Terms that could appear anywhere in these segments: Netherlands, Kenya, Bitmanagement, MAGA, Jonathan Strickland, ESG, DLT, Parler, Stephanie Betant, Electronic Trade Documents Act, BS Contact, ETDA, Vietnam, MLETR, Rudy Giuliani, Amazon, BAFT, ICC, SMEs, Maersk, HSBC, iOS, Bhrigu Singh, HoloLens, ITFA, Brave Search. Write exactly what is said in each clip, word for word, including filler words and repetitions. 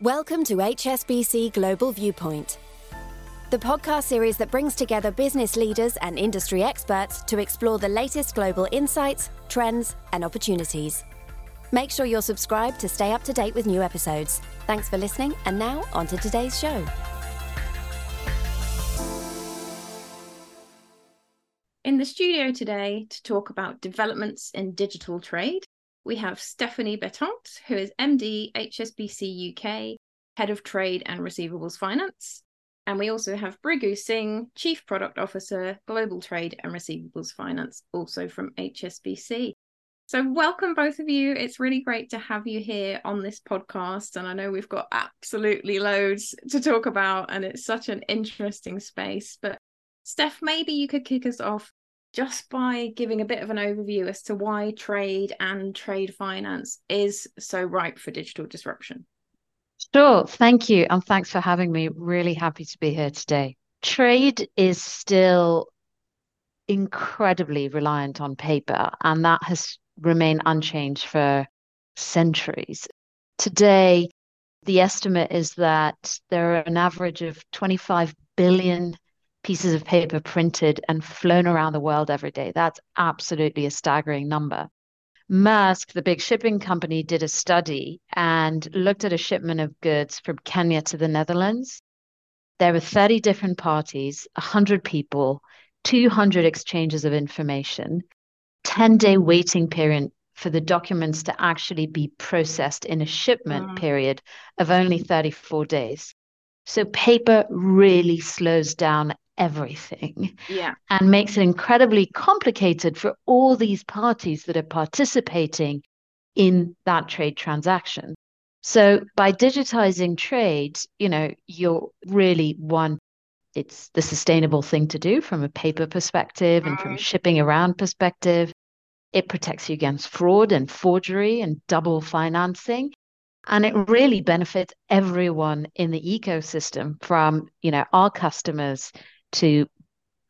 Welcome to H S B C Global Viewpoint, the podcast series that brings together business leaders and industry experts to explore the latest global insights, trends, and opportunities. Make sure you're subscribed to stay up to date with new episodes. Thanks for listening, and now on to today's show. In the studio today to talk about developments in digital trade, we have Stephanie Betant, who is M D, H S B C U K, Head of Trade and Receivables Finance. And we also have Bhrigu Singh, Chief Product Officer, Global Trade and Receivables Finance, also from H S B C. So welcome, both of you. It's really great to have you here on this podcast. And I know we've got absolutely loads to talk about, and it's such an interesting space. But Steph, maybe you could kick us off just by giving a bit of an overview as to why trade and trade finance is so ripe for digital disruption. Sure, thank you. And thanks for having me. Really happy to be here today. Trade is still incredibly reliant on paper, and that has remained unchanged for centuries. Today, the estimate is that there are an average of twenty-five billion pieces of paper printed and flown around the world every day. That's absolutely a staggering number. Maersk, the big shipping company, did a study and looked at a shipment of goods from Kenya to the Netherlands. There were thirty different parties, one hundred people, two hundred exchanges of information, ten-day waiting period for the documents to actually be processed in a shipment mm. period of only thirty-four days. So paper really slows down everything yeah. and makes it incredibly complicated for all these parties that are participating in that trade transaction. So by digitizing trade, you know, you're really one, it's the sustainable thing to do from a paper perspective and from a shipping around perspective. It protects you against fraud and forgery and double financing. And it really benefits everyone in the ecosystem, from, you know, our customers to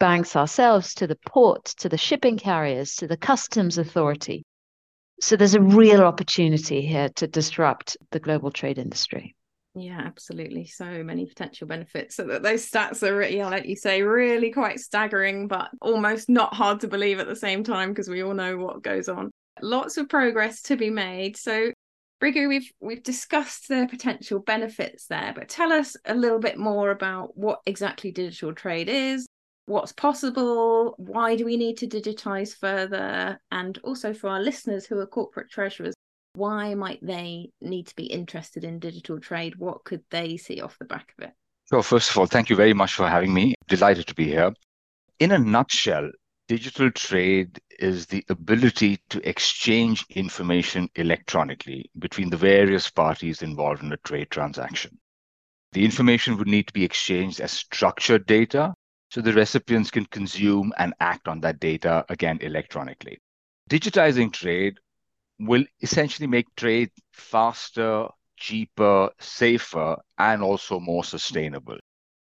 banks ourselves, to the port, to the shipping carriers, to the customs authority. So there's a real opportunity here to disrupt the global trade industry. Yeah, absolutely. So many potential benefits. So that those stats are, yeah, like you say, really quite staggering, but almost not hard to believe at the same time, because we all know what goes on. Lots of progress to be made. So Bhrigu, we've we've discussed the potential benefits there, but tell us a little bit more about what exactly digital trade is, what's possible, why do we need to digitize further, and also for our listeners who are corporate treasurers, why might they need to be interested in digital trade? What could they see off the back of it? So first of all, thank you very much for having me. Delighted to be here. In a nutshell, digital trade is the ability to exchange information electronically between the various parties involved in a trade transaction. The information would need to be exchanged as structured data, so the recipients can consume and act on that data, again, electronically. Digitizing trade will essentially make trade faster, cheaper, safer, and also more sustainable.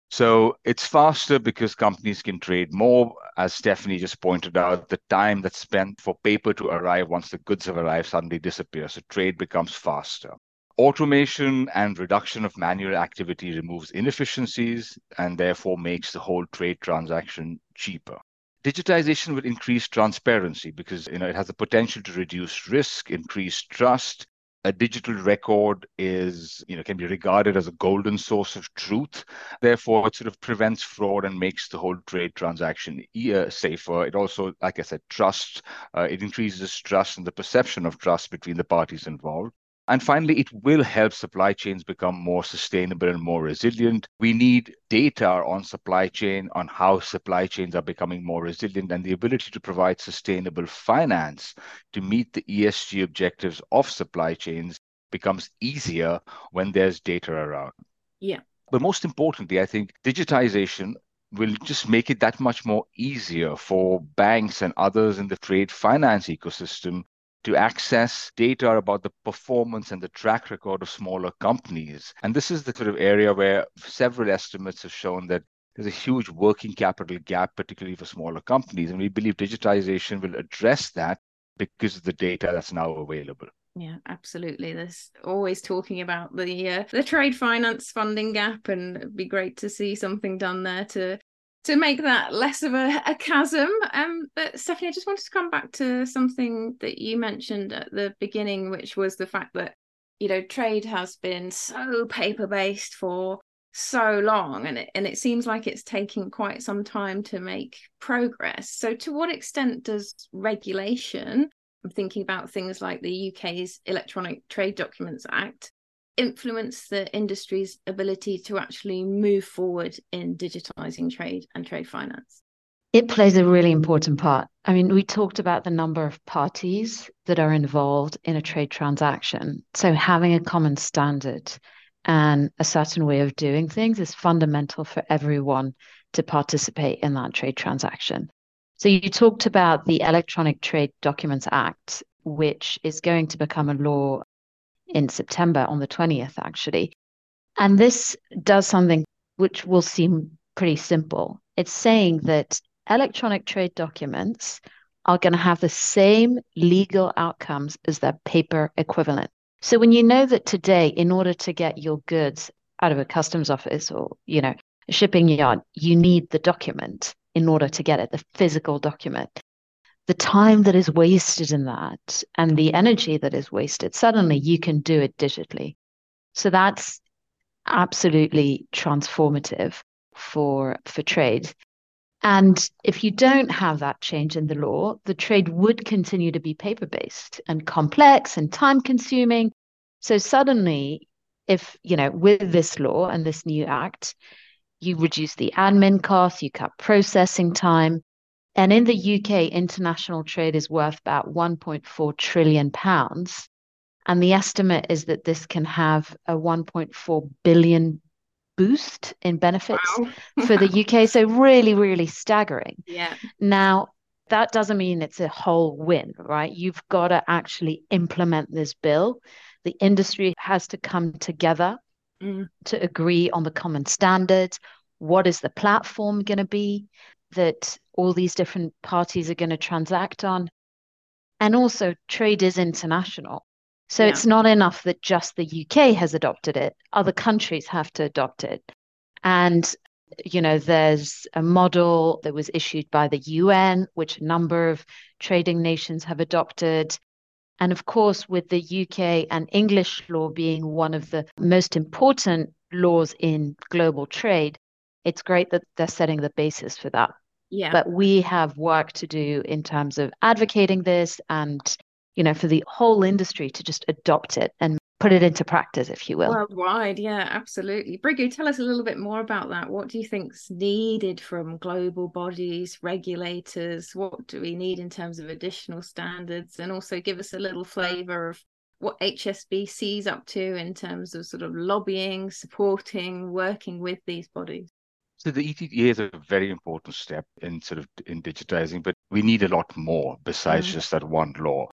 So it's faster because companies can trade more. As Stephanie just pointed out, the time that's spent for paper to arrive once the goods have arrived suddenly disappears. So trade becomes faster. Automation and reduction of manual activity removes inefficiencies and therefore makes the whole trade transaction cheaper. Digitization will increase transparency because, you know, it has the potential to reduce risk, increase trust. A digital record is, you know, can be regarded as a golden source of truth. Therefore, it sort of prevents fraud and makes the whole trade transaction safer. It also, like I said, trust. Uh, it increases trust and the perception of trust between the parties involved. And finally, it will help supply chains become more sustainable and more resilient. We need data on supply chain, on how supply chains are becoming more resilient, and the ability to provide sustainable finance to meet the E S G objectives of supply chains becomes easier when there's data around. Yeah. But most importantly, I think digitization will just make it that much more easier for banks and others in the trade finance ecosystem to access data about the performance and the track record of smaller companies. And this is the sort of area where several estimates have shown that there's a huge working capital gap, particularly for smaller companies. And we believe digitization will address that because of the data that's now available. Yeah, absolutely. There's always talking about the uh, the trade finance funding gap, and it'd be great to see something done there to to make that less of a, a chasm. Um, but Stephanie, I just wanted to come back to something that you mentioned at the beginning, which was the fact that, you know, trade has been so paper-based for so long, and it, and it seems like it's taking quite some time to make progress. So to what extent does regulation, I'm thinking about things like the U K's Electronic Trade Documents Act, influence the industry's ability to actually move forward in digitising trade and trade finance? It plays a really important part. I mean, we talked about the number of parties that are involved in a trade transaction. So having a common standard and a certain way of doing things is fundamental for everyone to participate in that trade transaction. So you talked about the Electronic Trade Documents Act, which is going to become a law in September, on the twentieth, actually. And this does something which will seem pretty simple. It's saying that electronic trade documents are going to have the same legal outcomes as their paper equivalent. So when you know that today, in order to get your goods out of a customs office or, you know, a shipping yard, you need the document in order to get it, the physical document. The time that is wasted in that and the energy that is wasted, suddenly you can do it digitally. So that's absolutely transformative for, for trade. And if you don't have that change in the law, the trade would continue to be paper-based and complex and time-consuming. So suddenly, if, you know, with this law and this new act, you reduce the admin costs, you cut processing time. And in the U K, international trade is worth about one point four trillion pounds. And the estimate is that this can have a one point four billion pounds boost in benefits. Wow. For the U K. So really, really staggering. Yeah. Now, that doesn't mean it's a whole win, right? You've got to actually implement this bill. The industry has to come together mm. to agree on the common standards. What is the platform going to be that all these different parties are going to transact on? And also, trade is international. So yeah. It's not enough that just the U K has adopted it. Other countries have to adopt it. And, you know, there's a model that was issued by the U N, which a number of trading nations have adopted. And of course, with the U K and English law being one of the most important laws in global trade, it's great that they're setting the basis for that. Yeah. But we have work to do in terms of advocating this and, you know, for the whole industry to just adopt it and put it into practice, if you will. Worldwide, yeah, absolutely. Bhrigu, tell us a little bit more about that. What do you think's needed from global bodies, regulators? What do we need in terms of additional standards? And also give us a little flavour of what H S B C is up to in terms of sort of lobbying, supporting, working with these bodies. So the E T D A is a very important step in sort of in digitizing, but we need a lot more besides mm. just that one law.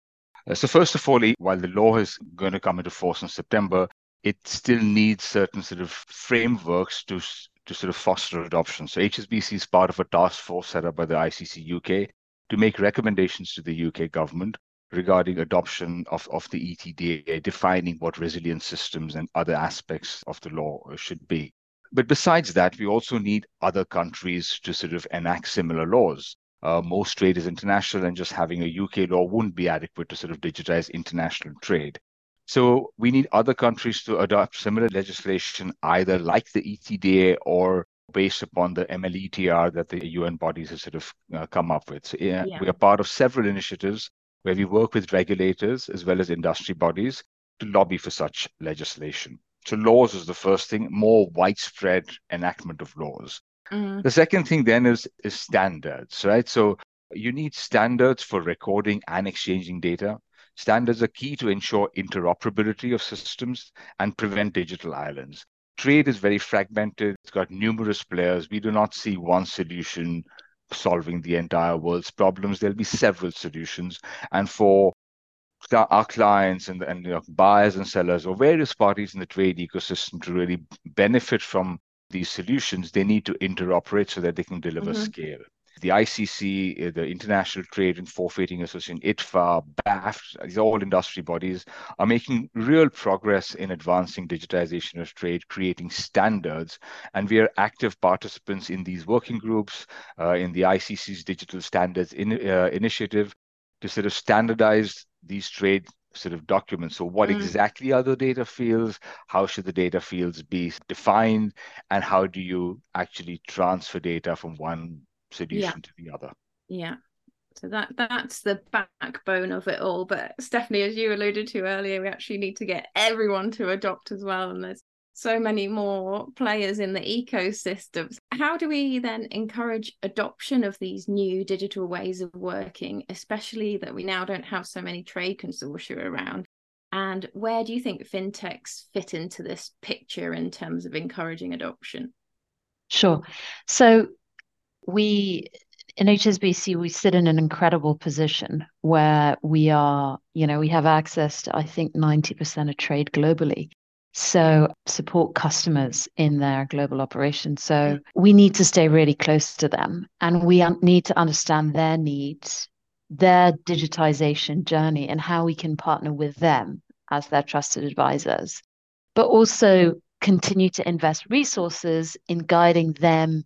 So first of all, while the law is going to come into force in September, it still needs certain sort of frameworks to to sort of foster adoption. So H S B C is part of a task force set up by the I C C U K to make recommendations to the U K government regarding adoption of, of the E T D A, defining what resilient systems and other aspects of the law should be. But besides that, we also need other countries to sort of enact similar laws. Uh, most trade is international, and just having a U K law wouldn't be adequate to sort of digitize international trade. So we need other countries to adopt similar legislation, either like the E T D A or based upon the M L E T R that the U N bodies have sort of uh, come up with. So yeah, yeah. We are part of several initiatives where we work with regulators as well as industry bodies to lobby for such legislation. So laws is the first thing, more widespread enactment of laws. Mm. The second thing then is, is standards, right? So you need standards for recording and exchanging data. Standards are key to ensure interoperability of systems and prevent digital islands. Trade is very fragmented. It's got numerous players. We do not see one solution solving the entire world's problems. There'll be several solutions. And for our clients and, and you know, buyers and sellers or various parties in the trade ecosystem to really benefit from these solutions, they need to interoperate so that they can deliver mm-hmm. scale. The I C C, the International Trade and Forfeiting Association, I T F A, BAFT, these all industry bodies are making real progress in advancing digitization of trade, creating standards. And we are active participants in these working groups, uh, in the I C C's Digital Standards in, uh, Initiative to sort of standardize these trade sort of documents. So what mm. exactly are the data fields? How should the data fields be defined? And how do you actually transfer data from one solution yeah. to the other? Yeah. So that that's the backbone of it all. But Stephanie, as you alluded to earlier, we actually need to get everyone to adopt as well. And there's so many more players in the ecosystems. How do we then encourage adoption of these new digital ways of working, especially that we now don't have so many trade consortia around? And where do you think fintechs fit into this picture in terms of encouraging adoption? Sure. So we, in H S B C, we sit in an incredible position where we are, you know, we have access to, I think, ninety percent of trade globally. So support customers in their global operations. So we need to stay really close to them, and we need to understand their needs, their digitization journey, and how we can partner with them as their trusted advisors, but also continue to invest resources in guiding them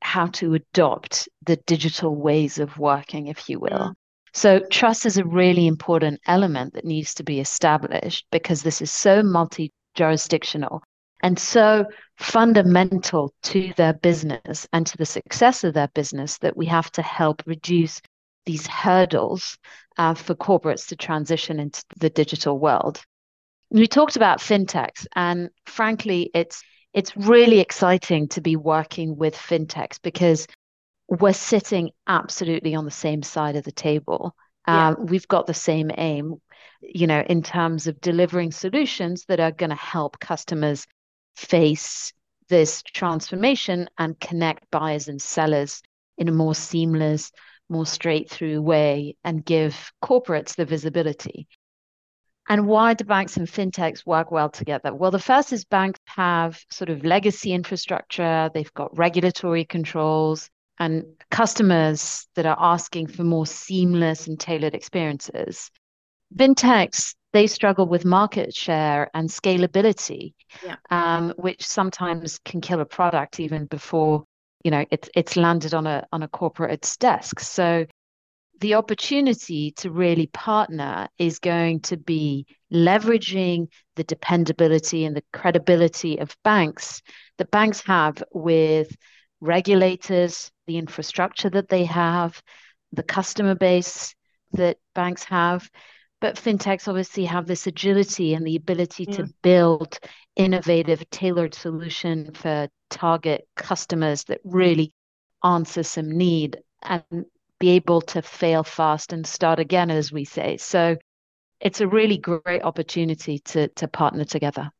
how to adopt the digital ways of working, if you will. So trust is a really important element that needs to be established, because this is so multi jurisdictional and so fundamental to their business and to the success of their business that we have to help reduce these hurdles uh, for corporates to transition into the digital world. We talked about fintechs, and frankly, it's it's really exciting to be working with fintechs because we're sitting absolutely on the same side of the table. Yeah. Uh, we've got the same aim, you know, in terms of delivering solutions that are going to help customers face this transformation and connect buyers and sellers in a more seamless, more straight-through way, and give corporates the visibility. And why do banks and fintechs work well together? Well, the first is banks have sort of legacy infrastructure. They've got regulatory controls and customers that are asking for more seamless and tailored experiences. Fintechs, they struggle with market share and scalability, yeah. um, which sometimes can kill a product even before, you know, it's it's landed on a on a corporate's desk. So the opportunity to really partner is going to be leveraging the dependability and the credibility of banks that banks have with regulators, the infrastructure that they have, the customer base that banks have. But fintechs obviously have this agility and the ability yeah. to build innovative, tailored solution for target customers that really answer some need and be able to fail fast and start again, as we say. So it's a really great opportunity to, to partner together.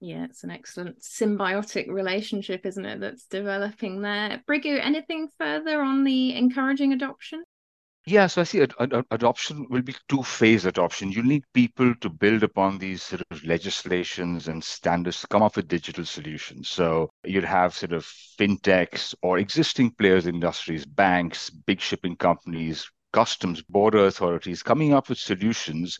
Yeah, it's an excellent symbiotic relationship, isn't it, that's developing there. Bhrigu, anything further on the encouraging adoption? Yeah, so I see ad- ad- adoption will be two-phase adoption. You need people to build upon these sort of legislations and standards to come up with digital solutions. So you'd have sort of fintechs or existing players in industries, banks, big shipping companies, customs, border authorities coming up with solutions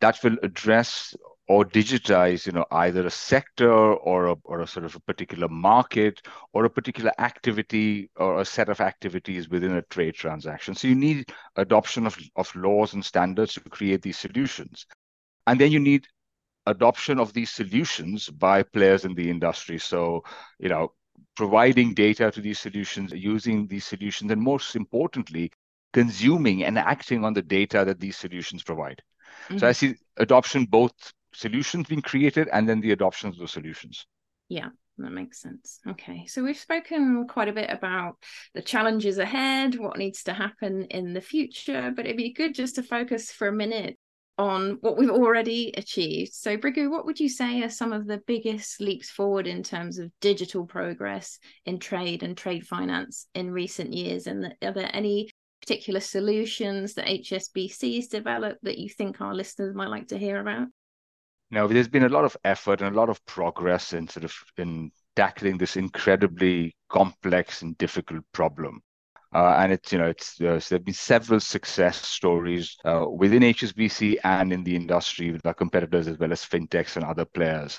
that will address or digitize, you know, either a sector or a, or a sort of a particular market or a particular activity or a set of activities within a trade transaction. So you need adoption of, of laws and standards to create these solutions. And then you need adoption of these solutions by players in the industry. So, you know, providing data to these solutions, using these solutions, and most importantly, consuming and acting on the data that these solutions provide. Mm-hmm. So I see adoption both solutions being created and then the adoption of the solutions. Yeah, that makes sense. Okay, so we've spoken quite a bit about the challenges ahead, what needs to happen in the future, but it'd be good just to focus for a minute on what we've already achieved. So Bhrigu, what would you say are some of the biggest leaps forward in terms of digital progress in trade and trade finance in recent years? And are there any particular solutions that H S B C's developed that you think our listeners might like to hear about? Now, there's been a lot of effort and a lot of progress in sort of in tackling this incredibly complex and difficult problem. Uh, and it's, you know, it's uh, so there have been several success stories uh, within H S B C and in the industry with our competitors, as well as fintechs and other players.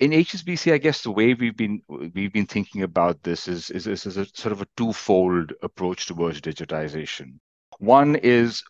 In H S B C, I guess the way we've been we've been thinking about this is is, is a sort of a twofold approach towards digitization. One is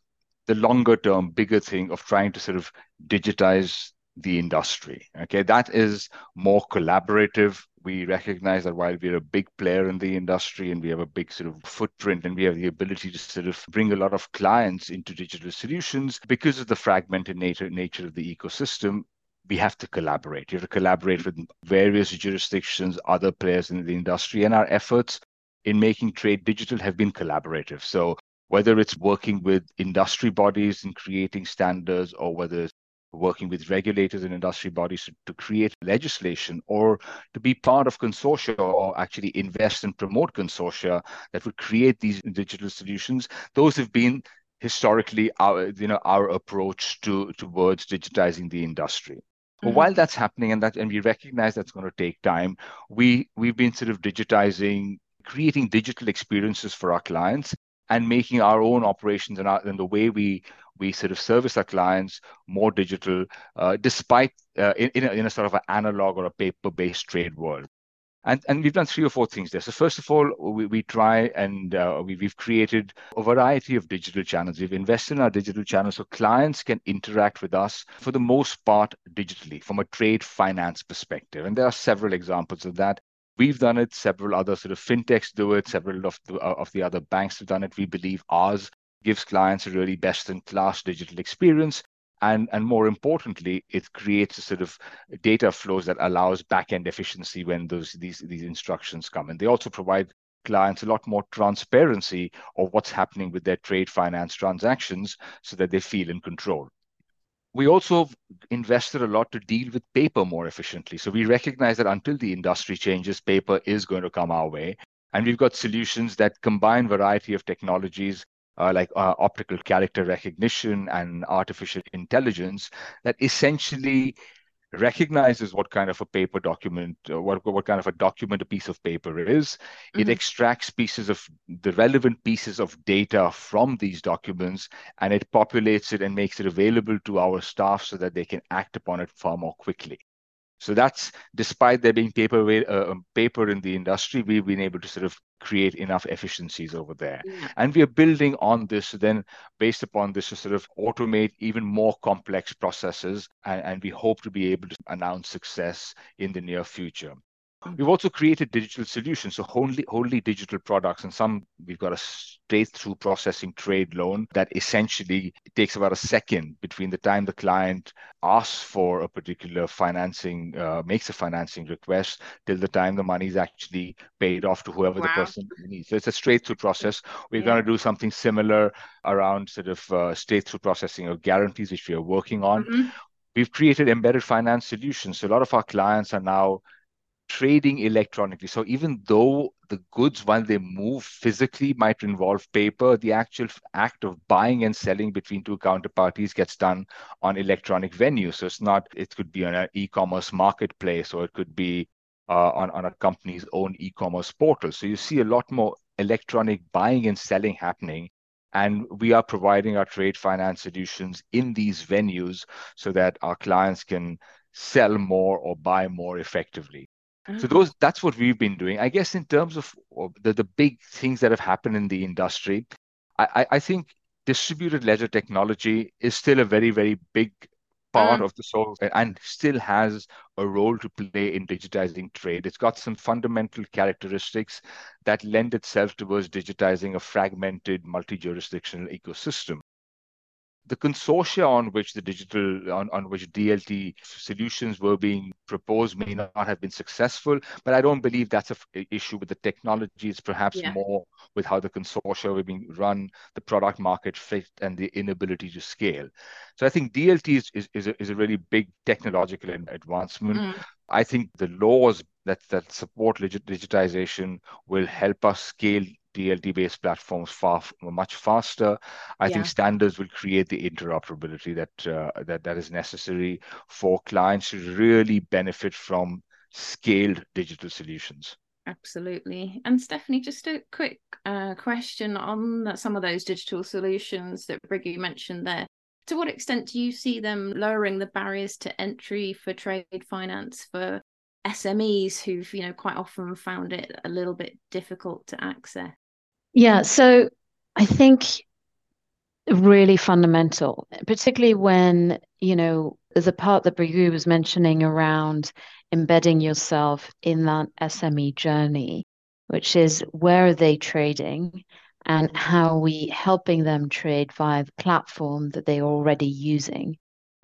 the longer term, bigger thing of trying to sort of digitize the industry. Okay, that is more collaborative. We recognize that while we're a big player in the industry and we have a big sort of footprint and we have the ability to sort of bring a lot of clients into digital solutions, because of the fragmented nature, nature of the ecosystem, we have to collaborate. You have to collaborate with various jurisdictions, other players in the industry, and our efforts in making trade digital have been collaborative. So whether it's working with industry bodies and creating standards, or whether it's working with regulators and industry bodies to create legislation, or to be part of consortia or actually invest and promote consortia that would create these digital solutions, those have been historically our, you know, our approach to towards digitizing the industry. Mm-hmm. But while that's happening, and that and we recognize that's going to take time, we we've been sort of digitizing, creating digital experiences for our clients, and making our own operations and, our, and the way we we sort of service our clients more digital, uh, despite uh, in, in, a, in a sort of an analog or a paper-based trade world. And and we've done three or four things there. So first of all, we, we try and uh, we, we've created a variety of digital channels. We've invested in our digital channels so clients can interact with us for the most part digitally from a trade finance perspective. And there are several examples of that. We've done it, several other sort of fintechs do it, several of the, of the other banks have done it. We believe ours gives clients a really best-in-class digital experience. And, and more importantly, it creates a sort of data flows that allows back-end efficiency when those these, these instructions come. And they also provide clients a lot more transparency of what's happening with their trade finance transactions so that they feel in control. We also invested a lot to deal with paper more efficiently. So we recognize that until the industry changes, paper is going to come our way. And we've got solutions that combine variety of technologies uh, like uh, optical character recognition and artificial intelligence that essentially recognizes what kind of a paper document, uh, what, what kind of a document a piece of paper is. Mm-hmm. It extracts pieces of the relevant pieces of data from these documents, and it populates it and makes it available to our staff so that they can act upon it far more quickly. So that's, despite there being paper, uh, paper in the industry, we've been able to sort of create enough efficiencies over there. Mm. And we are building on this, so then based upon this to sort of automate even more complex processes. And, and we hope to be able to announce success in the near future. Mm. We've also created digital solutions, so wholly, wholly digital products. And some, we've got a straight-through processing trade loan that essentially takes about a second between the time the client asks for a particular financing, uh, makes a financing request, till the time the money is actually paid off to whoever wow. the person needs. So it's a straight-through process. We're yeah. going to do something similar around sort of uh, straight-through processing of guarantees, which we are working on. Mm-hmm. We've created embedded finance solutions. So a lot of our clients are now trading electronically. So even though the goods, while they move physically, might involve paper, the actual act of buying and selling between two counterparties gets done on electronic venues. So it's not, it could be on an e-commerce marketplace, or it could be uh, on, on a company's own e-commerce portal. So you see a lot more electronic buying and selling happening. And we are providing our trade finance solutions in these venues so that our clients can sell more or buy more effectively. So those that's what we've been doing. I guess in terms of the, the big things that have happened in the industry, I, I think distributed ledger technology is still a very, very big part um, of the source and still has a role to play in digitizing trade. It's got some fundamental characteristics that lend itself towards digitizing a fragmented multi-jurisdictional ecosystem. The consortia on which the digital, on, on which D L T solutions were being proposed may not have been successful, but I don't believe that's an f- issue with the technology. It's perhaps yeah. more with how the consortia were being run, the product market fit, and the inability to scale. So I think D L T is, is, is, a, is a really big technological advancement. Mm. I think the laws that, that support digit- digitization will help us scale D L T-based platforms far much faster. I yeah. think standards will create the interoperability that, uh, that that is necessary for clients to really benefit from scaled digital solutions. Absolutely. And Stephanie, just a quick uh, question on that, some of those digital solutions that Bhrigu mentioned there. To what extent do you see them lowering the barriers to entry for trade finance for S M Es who've, you know, quite often found it a little bit difficult to access? Yeah, so I think really fundamental, particularly when, you know, the part that Bhrigu was mentioning around embedding yourself in that S M E journey, which is where are they trading? And how are we helping them trade via the platform that they are already using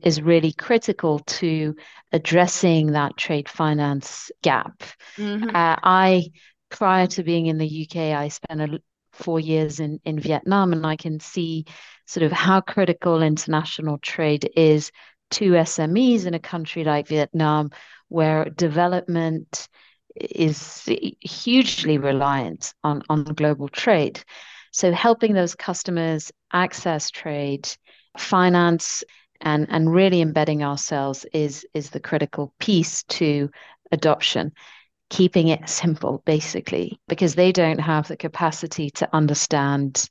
is really critical to addressing that trade finance gap. Mm-hmm. Uh, I, prior to being in the U K, I spent a, four years in, in Vietnam, and I can see sort of how critical international trade is to S M Es in a country like Vietnam, where development is hugely reliant on, on global trade. So helping those customers access trade, finance, and, and really embedding ourselves is, is the critical piece to adoption. Keeping it simple, basically, because they don't have the capacity to understand.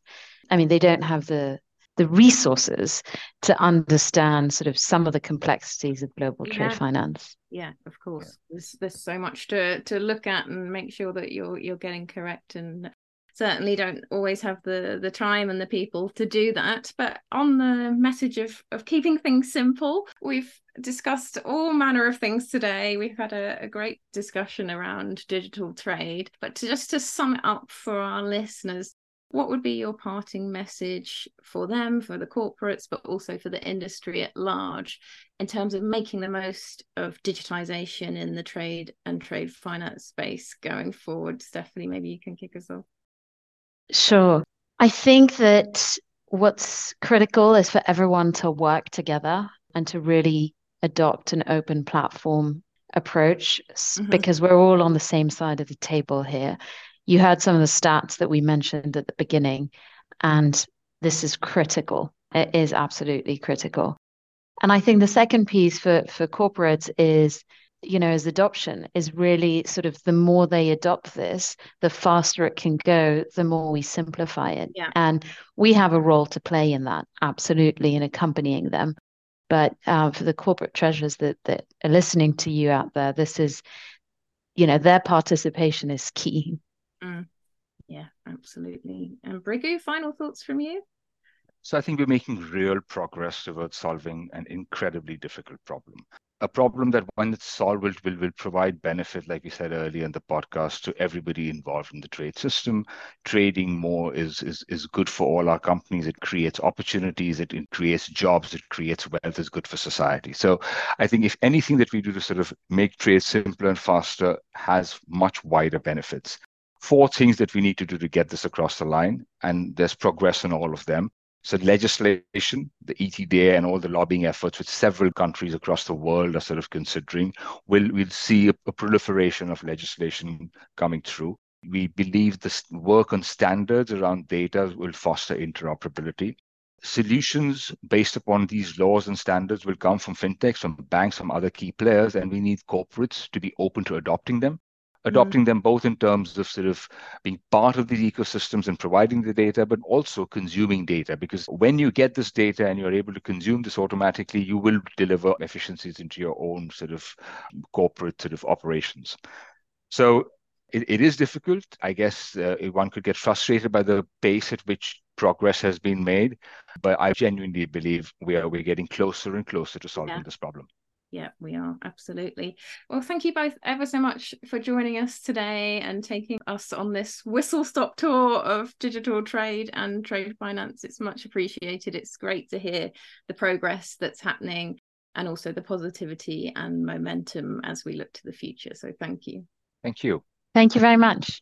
I mean, they don't have the the resources to understand sort of some of the complexities of global yeah. trade finance. Yeah, of course. Yeah. There's there's so much to to look at and make sure that you're you're getting correct, and certainly don't always have the the time and the people to do that. But on the message of of keeping things simple, we've discussed all manner of things today. We've had a, a great discussion around digital trade. But to just to sum it up for our listeners, what would be your parting message for them, for the corporates, but also for the industry at large in terms of making the most of digitization in the trade and trade finance space going forward? Stephanie, maybe you can kick us off. Sure. I think that what's critical is for everyone to work together and to really adopt an open platform approach, mm-hmm. because we're all on the same side of the table here. You heard some of the stats that we mentioned at the beginning, and this is critical. It is absolutely critical. And I think the second piece for, for corporates is, you know, is adoption is really sort of the more they adopt this, the faster it can go, the more we simplify it. Yeah. And we have a role to play in that, absolutely, in accompanying them. But uh, for the corporate treasurers that, that are listening to you out there, this is, you know, their participation is key. Mm. Yeah, absolutely. And Bhrigu, final thoughts from you? So I think we're making real progress towards solving an incredibly difficult problem. A problem that, when it's solved, will, will, will provide benefit, like we said earlier in the podcast, to everybody involved in the trade system. Trading more is is is good for all our companies. It creates opportunities. It, it creates jobs. It creates wealth. It's good for society. So I think if anything that we do to sort of make trade simpler and faster has much wider benefits. Four things that we need to do to get this across the line, and there's progress in all of them. So legislation, the E T D A, and all the lobbying efforts which several countries across the world are sort of considering, will we'll see a, a proliferation of legislation coming through. We believe this work on standards around data will foster interoperability. Solutions based upon these laws and standards will come from fintechs, from banks, from other key players, and we need corporates to be open to adopting them. Adopting mm-hmm. them both in terms of sort of being part of these ecosystems and providing the data, but also consuming data. Because when you get this data and you're able to consume this automatically, you will deliver efficiencies into your own sort of corporate sort of operations. So it, it is difficult. I guess uh, one could get frustrated by the pace at which progress has been made. But I genuinely believe we are, we're getting closer and closer to solving yeah. this problem. Yeah, we are. Absolutely. Well, thank you both ever so much for joining us today and taking us on this whistle-stop tour of digital trade and trade finance. It's much appreciated. It's great to hear the progress that's happening and also the positivity and momentum as we look to the future. So thank you. Thank you. Thank you very much.